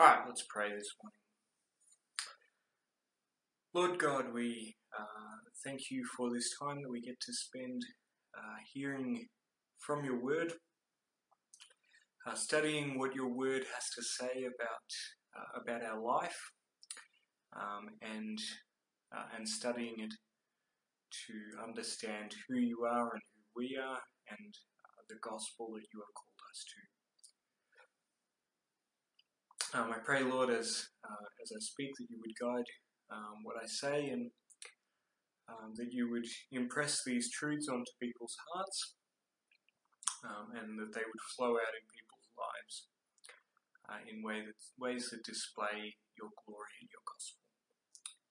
All right, let's pray this morning. Lord God, we thank you for this time that we get to spend hearing from your word, studying what your word has to say about our life, and studying it to understand who you are and who we are, and the gospel that you have called us to. I pray, Lord, as I speak, that you would guide what I say, and that you would impress these truths onto people's hearts, and that they would flow out in people's lives in ways that display your glory and your gospel.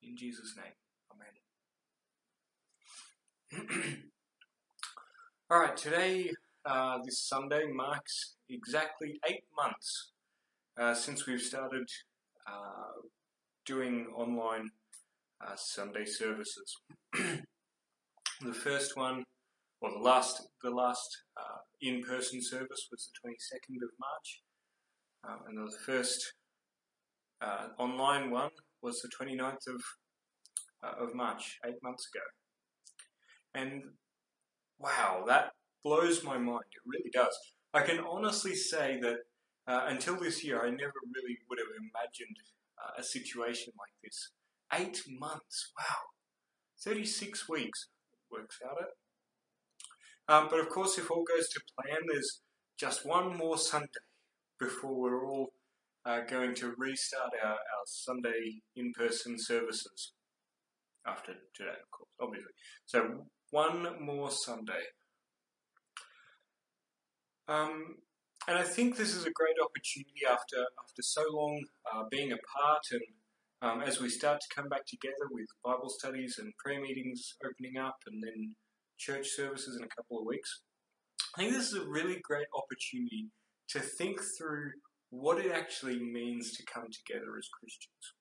In Jesus' name, amen. All right, today, this Sunday, marks exactly 8 months since we've started doing online Sunday services. The first one, or the last in-person service was the 22nd of March, and the first online one was the 29th of March, 8 months ago. And wow, that blows my mind. It really does. I can honestly say that until this year, I never really would have imagined a situation like this. 8 months, wow, 36 weeks works out it. But of course, if all goes to plan, there's just one more Sunday before we're all going to restart our Sunday in-person services after today, of course, obviously. So one more Sunday. And I think this is a great opportunity after so long being apart, and as we start to come back together with Bible studies and prayer meetings opening up, and then church services in a couple of weeks. I think this is a really great opportunity to think through what it actually means to come together as Christians.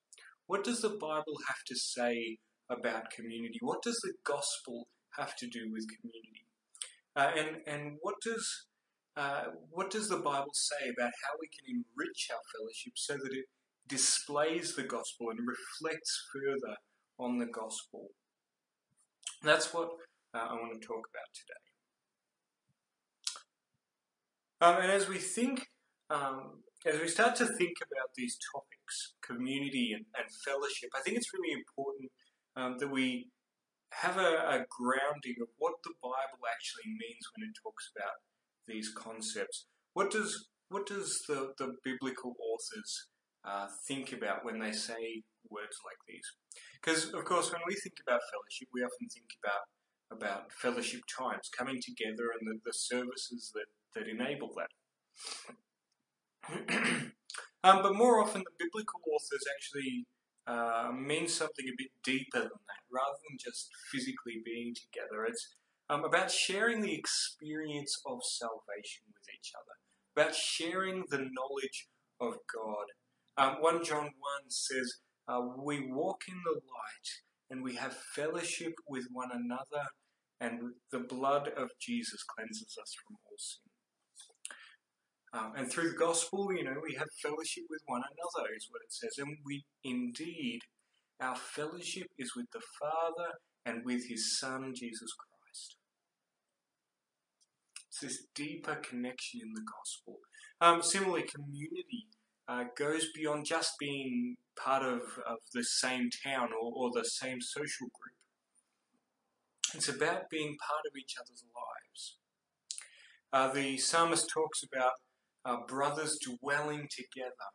What does the Bible have to say about community? What does the gospel have to do with community? And what does the Bible say about how we can enrich our fellowship so that it displays the gospel and reflects further on the gospel? That's what I want to talk about today. And as we think, as we start to think about these topics, community and fellowship, I think it's really important that we have a grounding of what the Bible actually means when it talks about these concepts. What does the biblical authors think about when they say words like these? Because of course, when we think about fellowship, we often think about fellowship times, coming together, and the services that enable that. But more often, the biblical authors actually mean something a bit deeper than that, rather than just physically being together. It's about sharing the experience of salvation with each other, about sharing the knowledge of God. 1 John 1 says, we walk in the light and we have fellowship with one another, and the blood of Jesus cleanses us from all sin. And through the gospel, we have fellowship with one another, is what it says. And our fellowship is with the Father and with his Son, Jesus Christ. This deeper connection in the gospel. Similarly, community goes beyond just being part of the same town or the same social group. It's about being part of each other's lives. The psalmist talks about brothers dwelling together.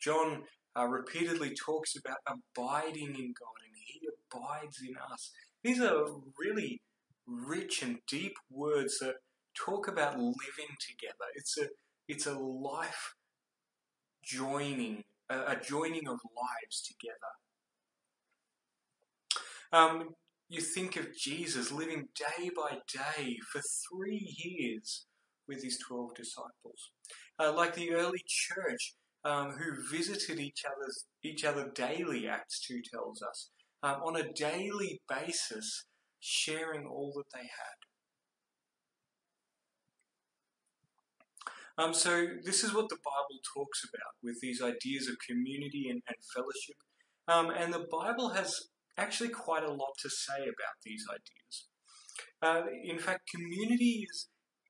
John repeatedly talks about abiding in God, and he abides in us. These are really rich and deep words that talk about living together. It's a life joining, a joining of lives together. You think of Jesus living day by day for 3 years with his 12 disciples, like the early church, who visited each other daily. Acts 2 tells us on a daily basis, sharing all that they had. So this is what the Bible talks about with these ideas of community and fellowship. And the Bible has actually quite a lot to say about these ideas. In fact, community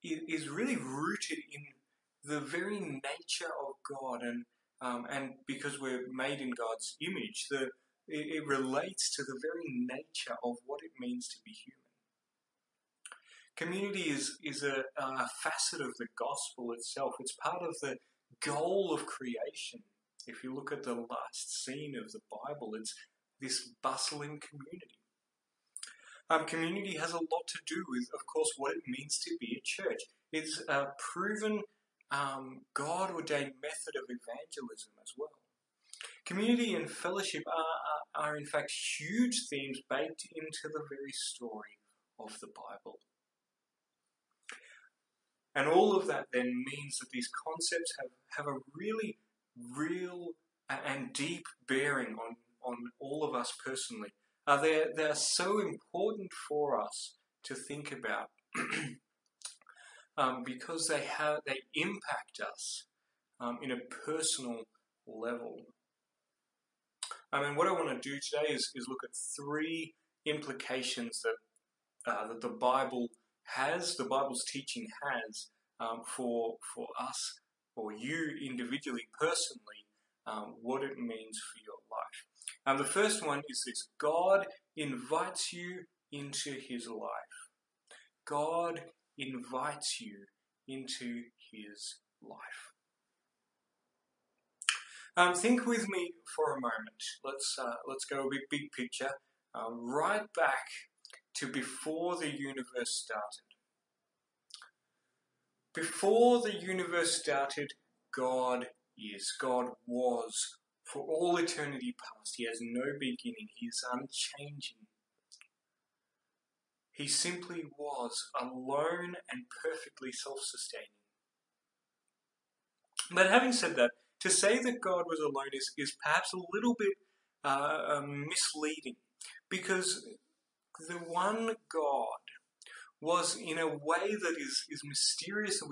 is really rooted in the very nature of God, and because we're made in God's image, it relates to the very nature of what it means to be human. Community is a facet of the gospel itself. It's part of the goal of creation. If you look at the last scene of the Bible, it's this bustling community. Community has a lot to do with, of course, what it means to be a church. It's a proven God-ordained method of evangelism as well. Community and fellowship are in fact huge themes baked into the very story of the Bible. And all of that then means that these concepts have a really real and deep bearing on all of us personally. They're so important for us to think about because they impact us in a personal level. I mean, what I want to do today is look at three implications that the Bible has, the Bible's teaching has, for us or you individually, personally, what it means for your life. And the first one is this: God invites you into his life. God invites you into his life. Think with me for a moment. Let's go a bit big picture, right back to before the universe started. Before the universe started, God is. God was. For all eternity past, he has no beginning. He is unchanging. He simply was, alone and perfectly self-sustaining. But having said that, to say that God was alone is perhaps a little bit misleading, because the one God was, in a way that is mysterious and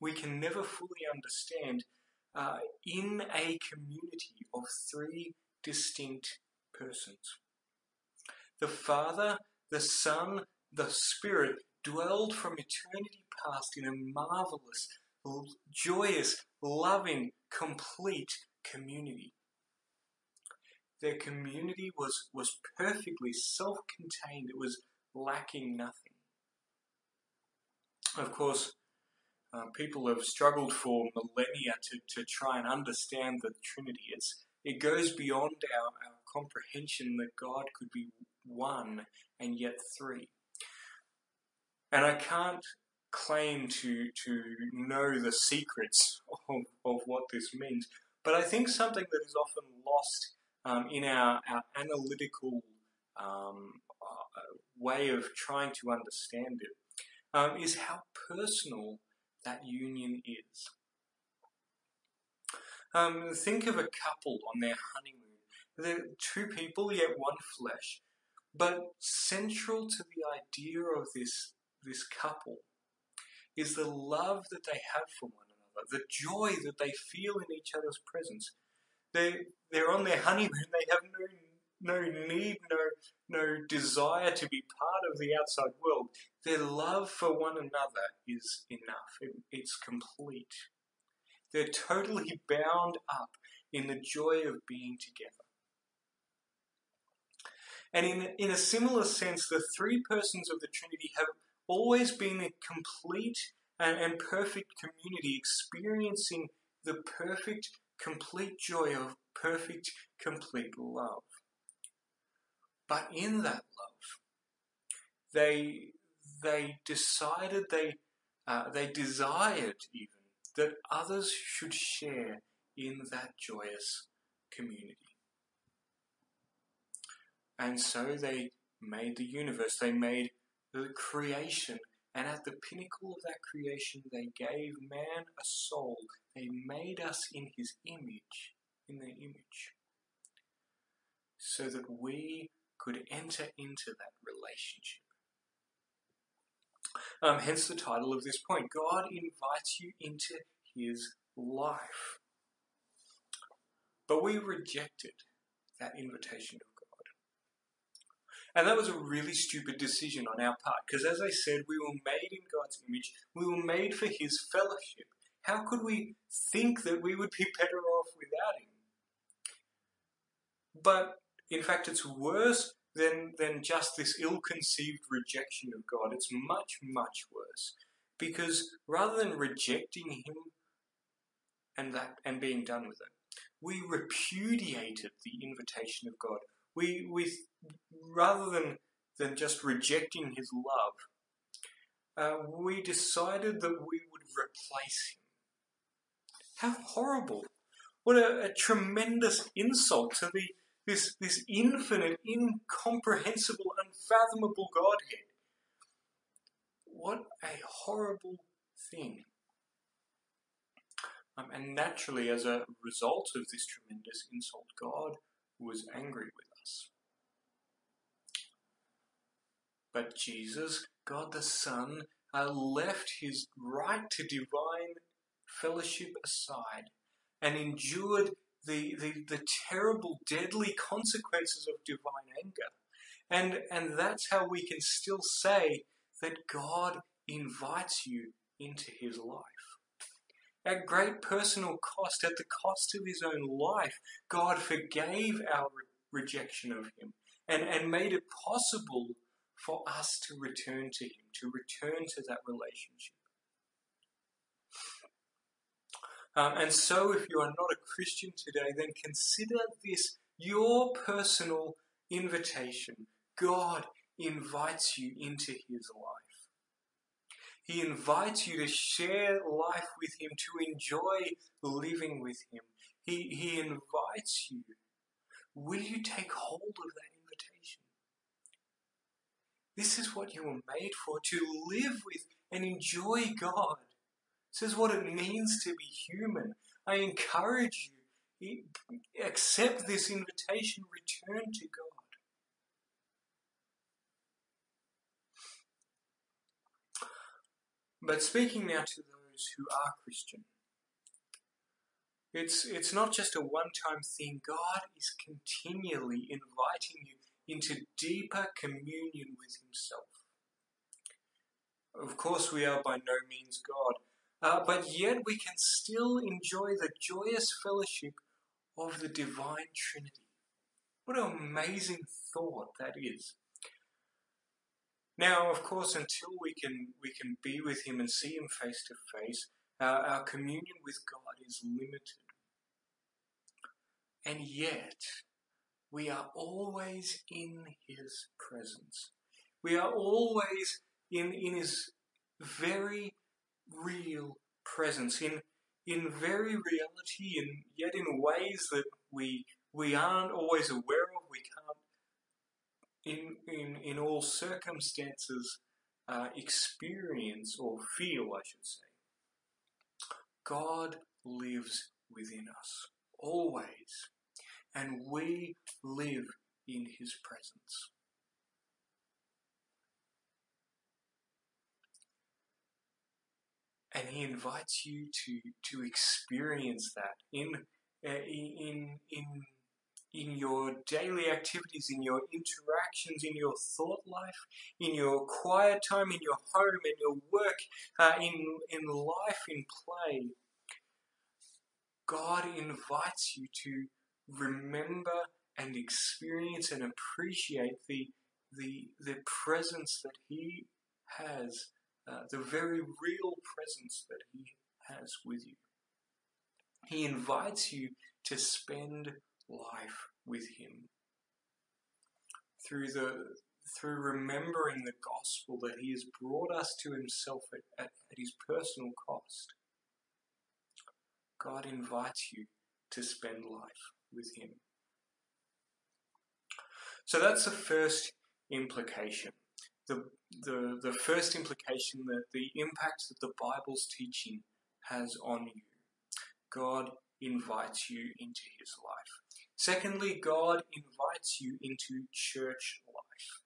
we can never fully understand, in a community of three distinct persons. The Father, the Son, the Spirit dwelled from eternity past in a marvelous, joyous, loving, complete community. Their community was perfectly self-contained. It was lacking nothing. Of course, people have struggled for millennia to try and understand the Trinity. It goes beyond our comprehension that God could be one and yet three. And I can't claim to know the secrets of what this means, but I think something that is often lost in our analytical way of trying to understand it is how personal that union is. Think of a couple on their honeymoon. They're two people, yet one flesh. But central to the idea of this couple is the love that they have for one another, the joy that they feel in each other's presence. They're on their honeymoon. They have no need, no desire to be part of the outside world. Their love for one another is enough. It's complete. They're totally bound up in the joy of being together. And in a similar sense, the three persons of the Trinity have always been a complete and perfect community, experiencing the perfect, complete joy of perfect, complete love. But in that love, they desired even that others should share in that joyous community. And so they made the universe, they made the creation, and at the pinnacle of that creation, they gave man a soul. They made us in his image, in their image, so that we could enter into that relationship. Hence the title of this point. God invites you into his life. But we rejected that invitation of God. And that was a really stupid decision on our part, because as I said, we were made in God's image. We were made for his fellowship. How could we think that we would be better off without him? But in fact, it's worse than just this ill-conceived rejection of God. It's much, much worse. Because rather than rejecting him and being done with it, we repudiated the invitation of God. Rather than just rejecting his love, we decided that we would replace him. How horrible. What a tremendous insult to this infinite, incomprehensible, unfathomable Godhead. What a horrible thing. And naturally, as a result of this tremendous insult, God was angry with us. But Jesus, God the Son, left his right to divine fellowship aside and endured the terrible, deadly consequences of divine anger. And that's how we can still say that God invites you into his life. At great personal cost, at the cost of his own life, God forgave our rejection of him and made it possible for us to return to him, to return to that relationship. And so if you are not a Christian today, then consider this your personal invitation. God invites you into his life. He invites you to share life with him, to enjoy living with him. He invites you. Will you take hold of that invitation? This is what you were made for, to live with and enjoy God. This is what it means to be human. I encourage you, accept this invitation, return to God. But speaking now to those who are Christian, it's not just a one-time thing. God is continually inviting you into deeper communion with himself. Of course, we are by no means God, but yet we can still enjoy the joyous fellowship of the divine Trinity. What an amazing thought that is. Now, of course, until we can be with him and see him face to face, our communion with God is limited. And yet, we are always in his presence. We are always in his very real presence, in very reality, and yet in ways that we aren't always aware of, we can't. In all circumstances, experience or feel, I should say. God lives within us, always, and we live in his presence. And he invites you to experience that in your daily activities, in your interactions, in your thought life, in your quiet time, in your home, in your work, in life, in play. God invites you to remember and experience and appreciate the presence that he has, the very real presence that he has with you. He invites you to spend life with him through remembering the gospel that he has brought us to himself at his personal cost. God invites you to spend life with him. So that's the first implication. The first implication, that the impact that the Bible's teaching has on you. God invites you into his life. Secondly, God invites you into church life.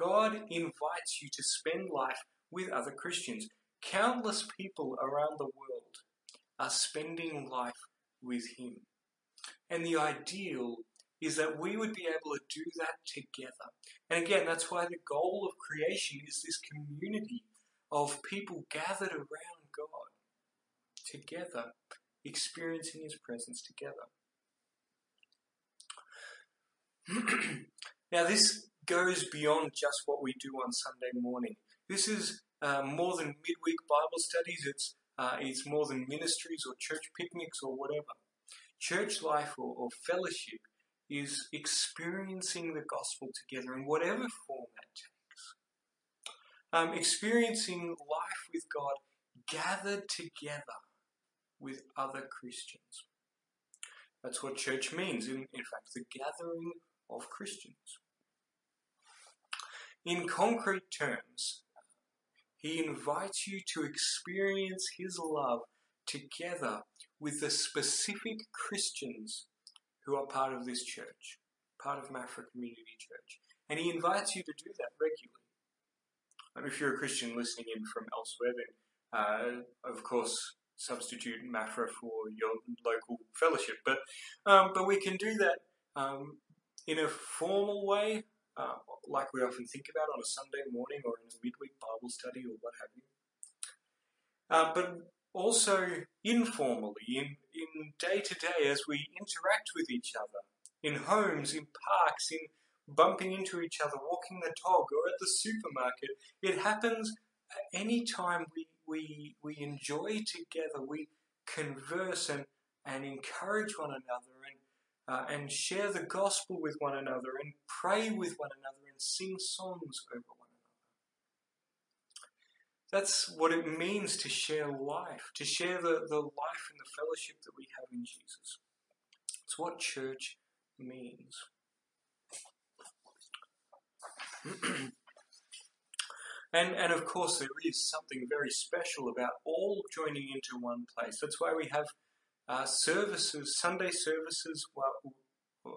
God invites you to spend life with other Christians. Countless people around the world are spending life with him. And the ideal is that we would be able to do that together. And again, that's why the goal of creation is this community of people gathered around God, together, experiencing his presence together. Now, this goes beyond just what we do on Sunday morning. This is more than midweek Bible studies. It's more than ministries or church picnics or whatever. Church life or fellowship is experiencing the gospel together in whatever form that takes. Experiencing life with God gathered together with other Christians. That's what church means, in fact, the gathering of Christians. In concrete terms, he invites you to experience his love together with the specific Christians who are part of this church, part of Mafra Community Church. And he invites you to do that regularly. If you're a Christian listening in from elsewhere, then of course substitute Mafra for your local fellowship. But we can do that in a formal way, like we often think about on a Sunday morning or in a midweek Bible study or what have you. But also informally, in day-to-day as we interact with each other, in homes, in parks, in bumping into each other, walking the dog, or at the supermarket. It happens at any time we enjoy together, we converse and encourage one another and share the gospel with one another and pray with one another and sing songs over one another. That's what it means to share life, to share the life and the fellowship that we have in Jesus. It's what church means. And of course there is something very special about all joining into one place. That's why we have services, Sunday services, well,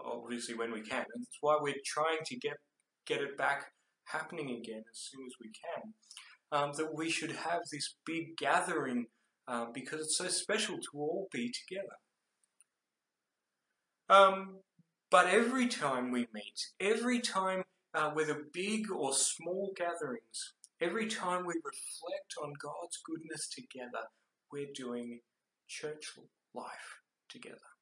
obviously when we can. And that's why we're trying to get it back happening again as soon as we can. That we should have this big gathering because it's so special to all be together. But every time we meet, every time whether big or small gatherings, every time we reflect on God's goodness together, we're doing church life together.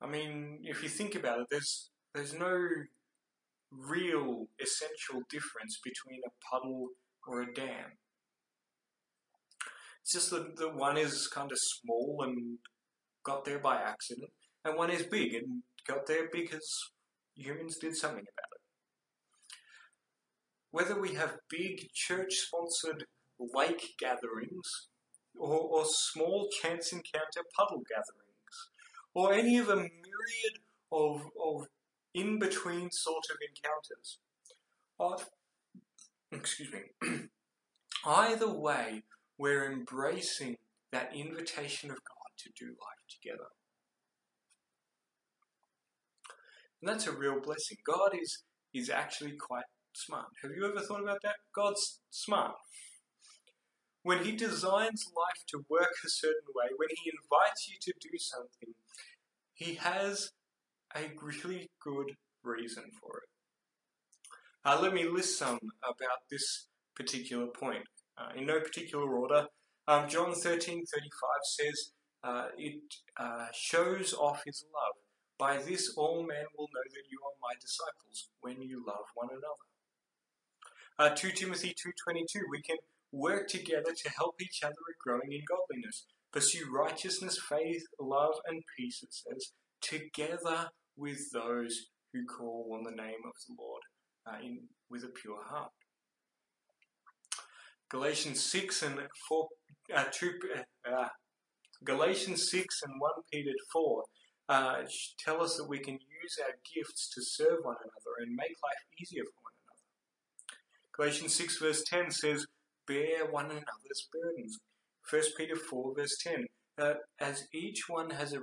I mean, if you think about it, there's no real essential difference between a puddle or a dam. It's just that one is kind of small and got there by accident, and one is big and got there because humans did something about it. Whether we have big church-sponsored lake gatherings or small chance encounter puddle gatherings or any of a myriad of in-between sort of encounters, either way, we're embracing that invitation of God to do life together. And that's a real blessing. God is actually quite smart. Have you ever thought about that? God's smart. When he designs life to work a certain way, when he invites you to do something, he has a really good reason for it. Let me list some about this particular point. In no particular order, John 13:35 says, it shows off his love. By this all men will know that you are my disciples, when you love one another. 2 Timothy 2:22, we can work together to help each other at growing in godliness. Pursue righteousness, faith, love, and peace, it says, together with those who call on the name of the Lord with a pure heart. Galatians 6 and 1 Peter 4 tell us that we can use our gifts to serve one another and make life easier for one another. Galatians 6 verse 10 says, bear one another's burdens. 1 Peter 4 verse 10, as each one has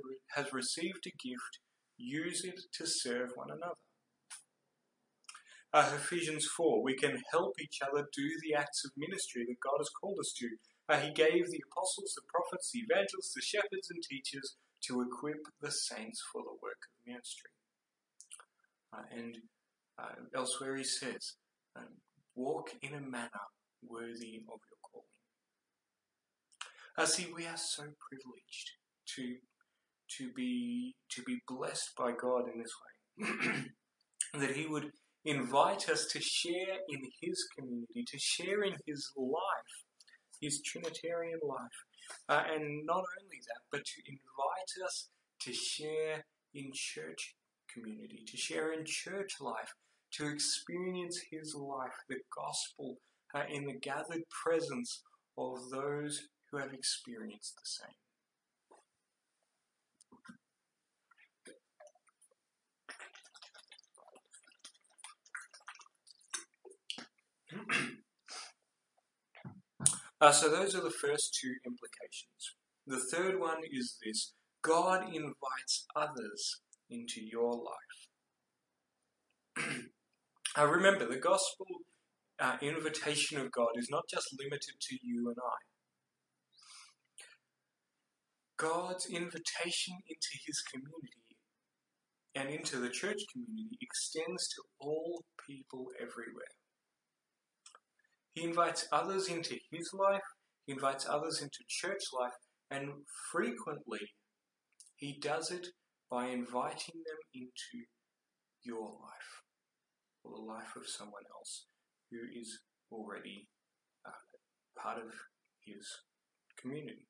received a gift, use it to serve one another. Ephesians 4, we can help each other do the acts of ministry that God has called us to. He gave the apostles, the prophets, the evangelists, the shepherds and teachers to equip the saints for the work of ministry. And elsewhere he says, walk in a manner worthy of your calling. See, we are so privileged to be blessed by God in this way, that he would invite us to share in his community, to share in his life, his Trinitarian life. And not only that, but to invite us to share in church community, to share in church life, to experience his life, the gospel, in the gathered presence of those who have experienced the same. So those are the first two implications. The third one is this: God invites others into your life. Remember, the gospel invitation of God is not just limited to you and I. God's invitation into his community and into the church community extends to all people everywhere. He invites others into his life, he invites others into church life, and frequently he does it by inviting them into your life, or the life of someone else who is already part of his community.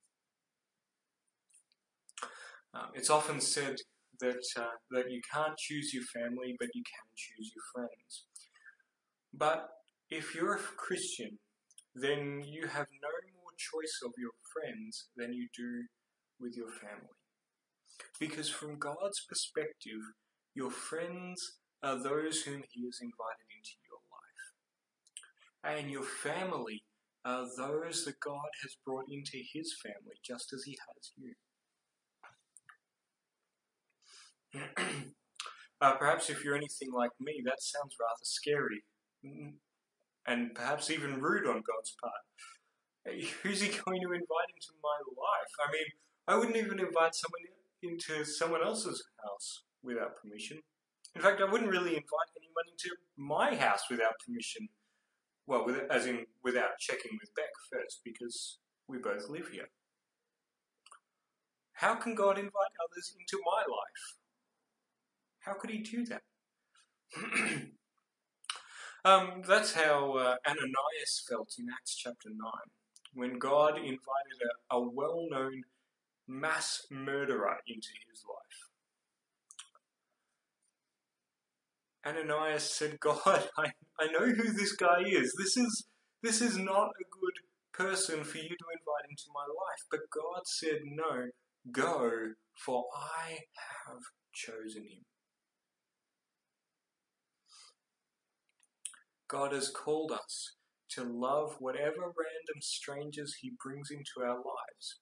It's often said that you can't choose your family, but you can choose your friends. But if you're a Christian, then you have no more choice of your friends than you do with your family. Because from God's perspective, your friends are those whom he has invited into your life. And your family are those that God has brought into his family, just as he has you. Perhaps if you're anything like me, that sounds rather scary. And perhaps even rude on God's part. Who's he going to invite into my life? I mean, I wouldn't even invite someone into someone else's house without permission. In fact, I wouldn't really invite anyone into my house without permission. Well, as in without checking with Beck first, because we both live here. How can God invite others into my life? How could he do that? That's how Ananias felt in Acts chapter 9, when God invited a well-known mass murderer into his life. Ananias said, God, I know who this guy is. This is not a good person for you to invite into my life. But God said, no, go, for I have chosen him. God has called us to love whatever random strangers he brings into our lives.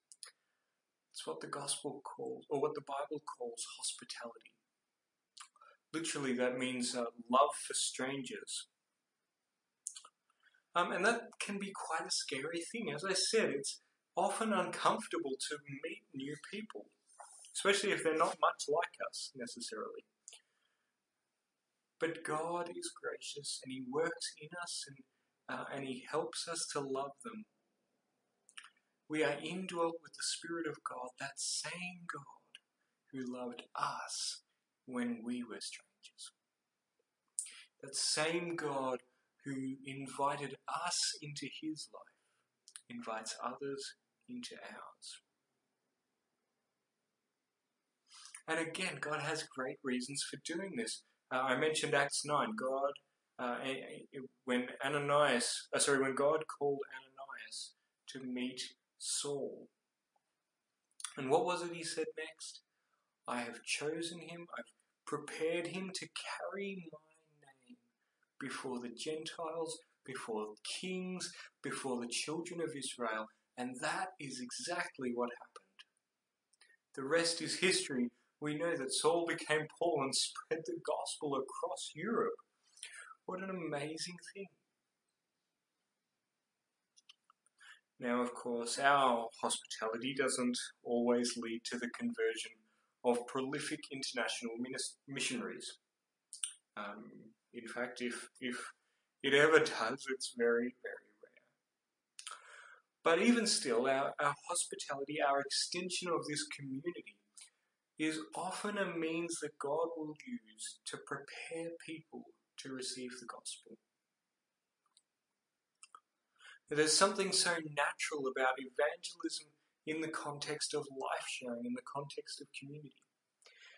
It's what the gospel calls, or what the Bible calls, hospitality. Literally, that means love for strangers. And that can be quite a scary thing. As I said, it's often uncomfortable to meet new people, especially if they're not much like us, necessarily. But God is gracious, and he works in us, and he helps us to love them. We are indwelt with the Spirit of God, that same God who loved us when we were strangers. That same God who invited us into his life invites others into ours. And again, God has great reasons for doing this. I mentioned Acts 9. God, when God called Ananias to meet Saul, and what was it he said next? I have chosen him. I've prepared him to carry my name before the Gentiles, before kings, before the children of Israel, and that is exactly what happened. The rest is history. We know that Saul became Paul and spread the gospel across Europe. What an amazing thing. Now, of course, our hospitality doesn't always lead to the conversion of prolific international missionaries. In fact, if it ever does, it's very, very rare. But even still, our hospitality, our extension of this community, is often a means that God will use to prepare people to receive the gospel. There's something so natural about evangelism in the context of life sharing, in the context of community.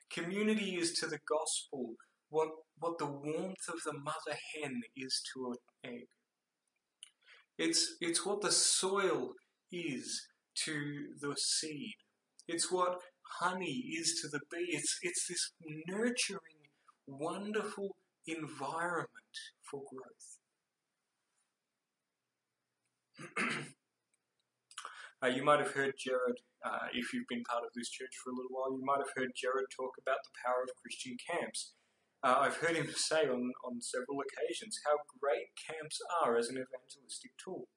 Community is to the gospel what the warmth of the mother hen is to an egg. It's what the soil is to the seed. It's what honey is to the bee. It's this nurturing, wonderful environment for growth. You might have heard Jared, if you've been part of this church for a little while, you might have heard Jared talk about the power of Christian camps. I've heard him say on several occasions how great camps are as an evangelistic tool,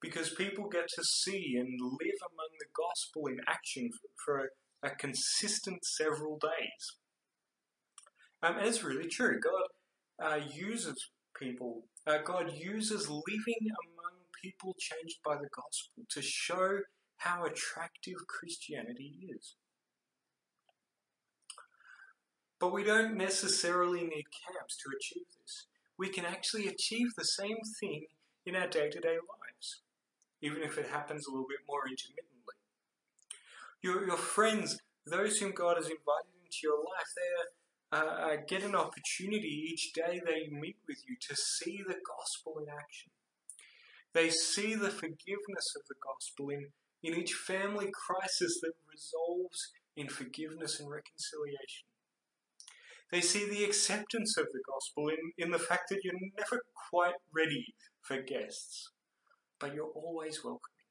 because people get to see and live among the gospel in action for a consistent several days. And it's really true. God uses living among people changed by the gospel to show how attractive Christianity is. But we don't necessarily need camps to achieve this. We can actually achieve the same thing in our day-to-day lives, even if it happens a little bit more intermittently. Your friends, those whom God has invited into your life, they get an opportunity each day they meet with you to see the gospel in action. They see the forgiveness of the gospel in each family crisis that resolves in forgiveness and reconciliation. They see the acceptance of the gospel in the fact that you're never quite ready for guests, but you're always welcoming.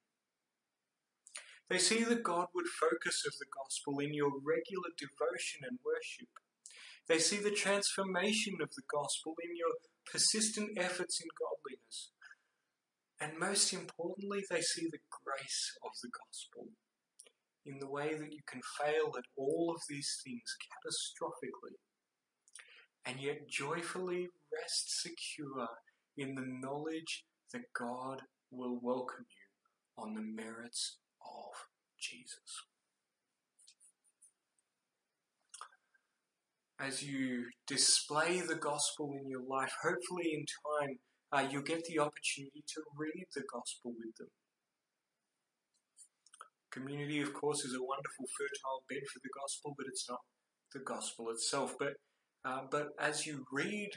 They see the Godward focus of the gospel in your regular devotion and worship. They see the transformation of the gospel in your persistent efforts in godliness. And most importantly, they see the grace of the gospel in the way that you can fail at all of these things catastrophically and yet joyfully rest secure in the knowledge that God will welcome you on the merits of Jesus. As you display the gospel in your life, hopefully in time, you'll get the opportunity to read the gospel with them. Community, of course, is a wonderful, fertile bed for the gospel, but it's not the gospel itself. But as you read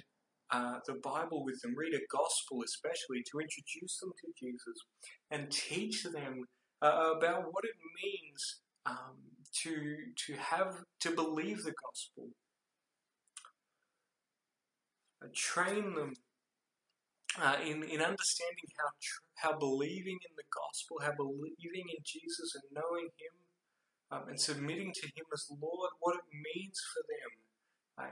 the Bible with them, read a gospel especially, to introduce them to Jesus and teach them about what it means to believe the gospel. Train them in understanding how believing in the gospel, how believing in Jesus and knowing him and submitting to him as Lord, what it means for them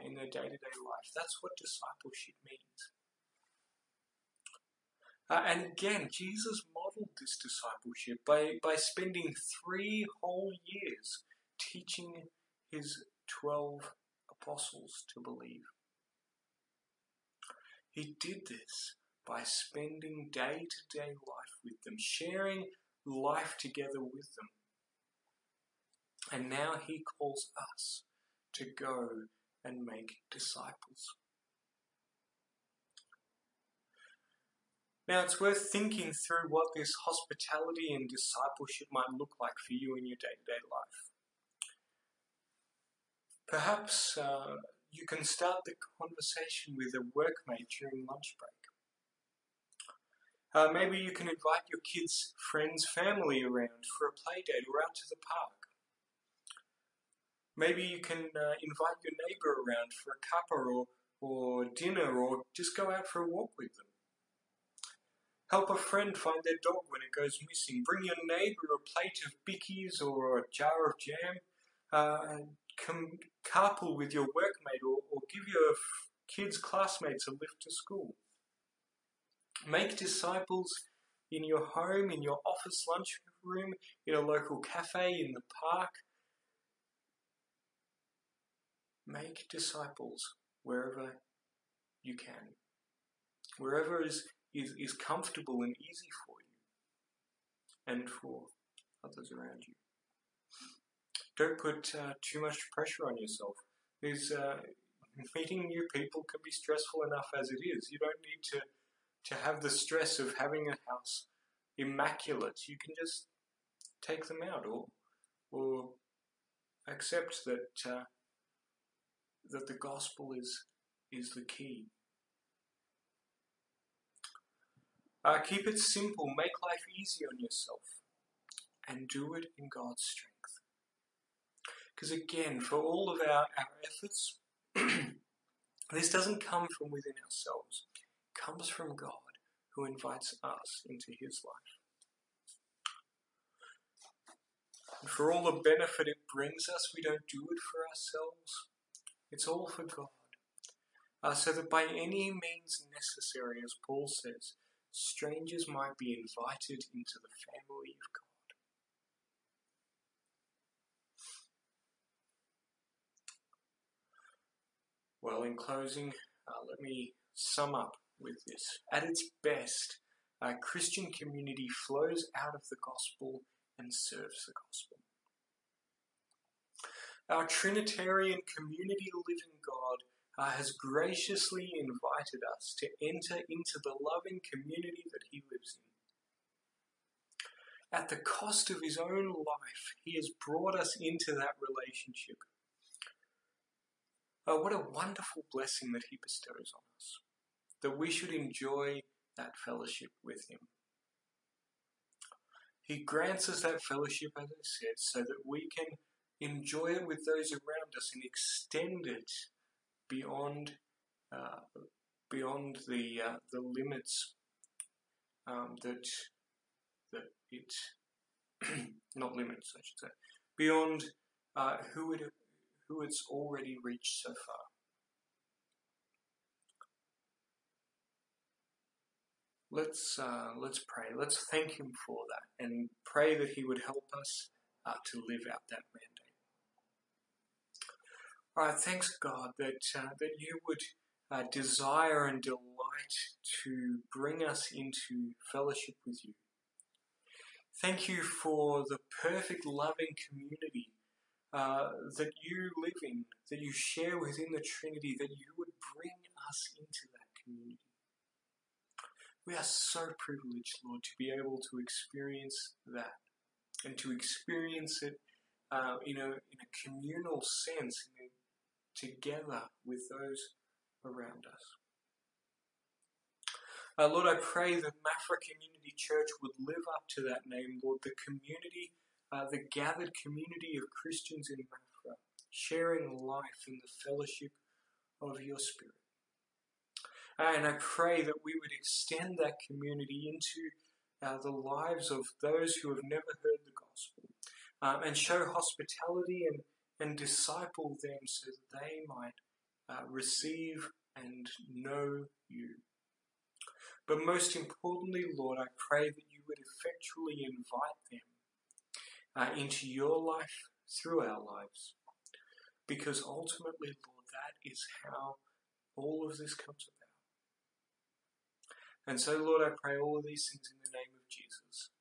in their day-to-day life. That's what discipleship means. And again, Jesus modeled this discipleship by spending 3 whole years teaching his 12 apostles to believe. He did this by spending day-to-day life with them, sharing life together with them. And now he calls us to go and make disciples. Now, it's worth thinking through what this hospitality and discipleship might look like for you in your day-to-day life. Perhaps you can start the conversation with a workmate during lunch break. Maybe you can invite your kids, friends, family around for a play date or out to the park. Maybe you can invite your neighbour around for a cuppa or dinner, or just go out for a walk with them. Help a friend find their dog when it goes missing. Bring your neighbour a plate of bickies or a jar of jam. Carpool with your workmate or give your kids' classmates are left to school. Make disciples in your home, in your office lunchroom, in a local cafe, in the park. Make disciples wherever you can, wherever is comfortable and easy for you and for others around you. Don't put too much pressure on yourself. Meeting new people can be stressful enough as it is. You don't need to have the stress of having a house immaculate. You can just take them out or accept that the gospel is the key. Keep it simple. Make life easy on yourself, and do it in God's strength. Because again, for all of our efforts, this doesn't come from within ourselves. It comes from God, who invites us into His life. And for all the benefit it brings us, we don't do it for ourselves. It's all for God. So that by any means necessary, as Paul says, strangers might be invited into the family of God. Well, in closing, let me sum up with this. At its best, Christian community flows out of the gospel and serves the gospel. Our Trinitarian community living God has graciously invited us to enter into the loving community that He lives in. At the cost of His own life, He has brought us into that relationship. What a wonderful blessing that He bestows on us, that we should enjoy that fellowship with Him. He grants us that fellowship, as I said, so that we can enjoy it with those around us and extend it beyond the limits that it not limits, I should say, beyond who it's already reached so far. Let's pray. Let's thank Him for that and pray that He would help us to live out that mandate. All right, thanks God that You would desire and delight to bring us into fellowship with You. Thank You for the perfect loving community that You live in, that You share within the Trinity, that You would bring us into that community. We are so privileged, Lord, to be able to experience that and to experience it in a communal sense, together with those around us. Lord, I pray that Mafra Community Church would live up to that name, Lord, the community, the gathered community of Christians in Mafra, sharing life in the fellowship of Your Spirit. And I pray that we would extend that community into the lives of those who have never heard the gospel, and show hospitality and disciple them so that they might receive and know You. But most importantly, Lord, I pray that You would effectually invite them into Your life through our lives, because ultimately, Lord, that is how all of this comes about. And so, Lord, I pray all of these things in the name of Jesus.